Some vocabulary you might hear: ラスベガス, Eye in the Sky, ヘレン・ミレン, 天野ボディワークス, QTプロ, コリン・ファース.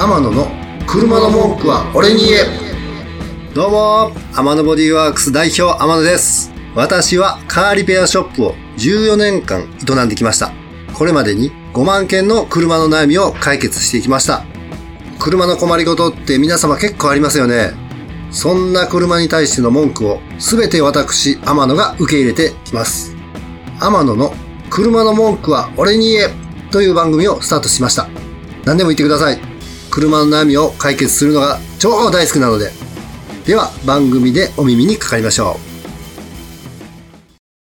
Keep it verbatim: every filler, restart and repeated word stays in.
天野の車の文句は俺に言え。どうも、天野ボディワークス代表天野です。私はカーリペアショップをじゅうよねんかん営んできました。これまでにごまんけんの車の悩みを解決していきました。車の困りごとって皆様結構ありますよね。そんな車に対しての文句をすべて私天野が受け入れてきます。天野の車の文句は俺に言えという番組をスタートしました。何でも言ってください。車の悩みを解決するのが超大好きなので。では番組でお耳にかかりましょう。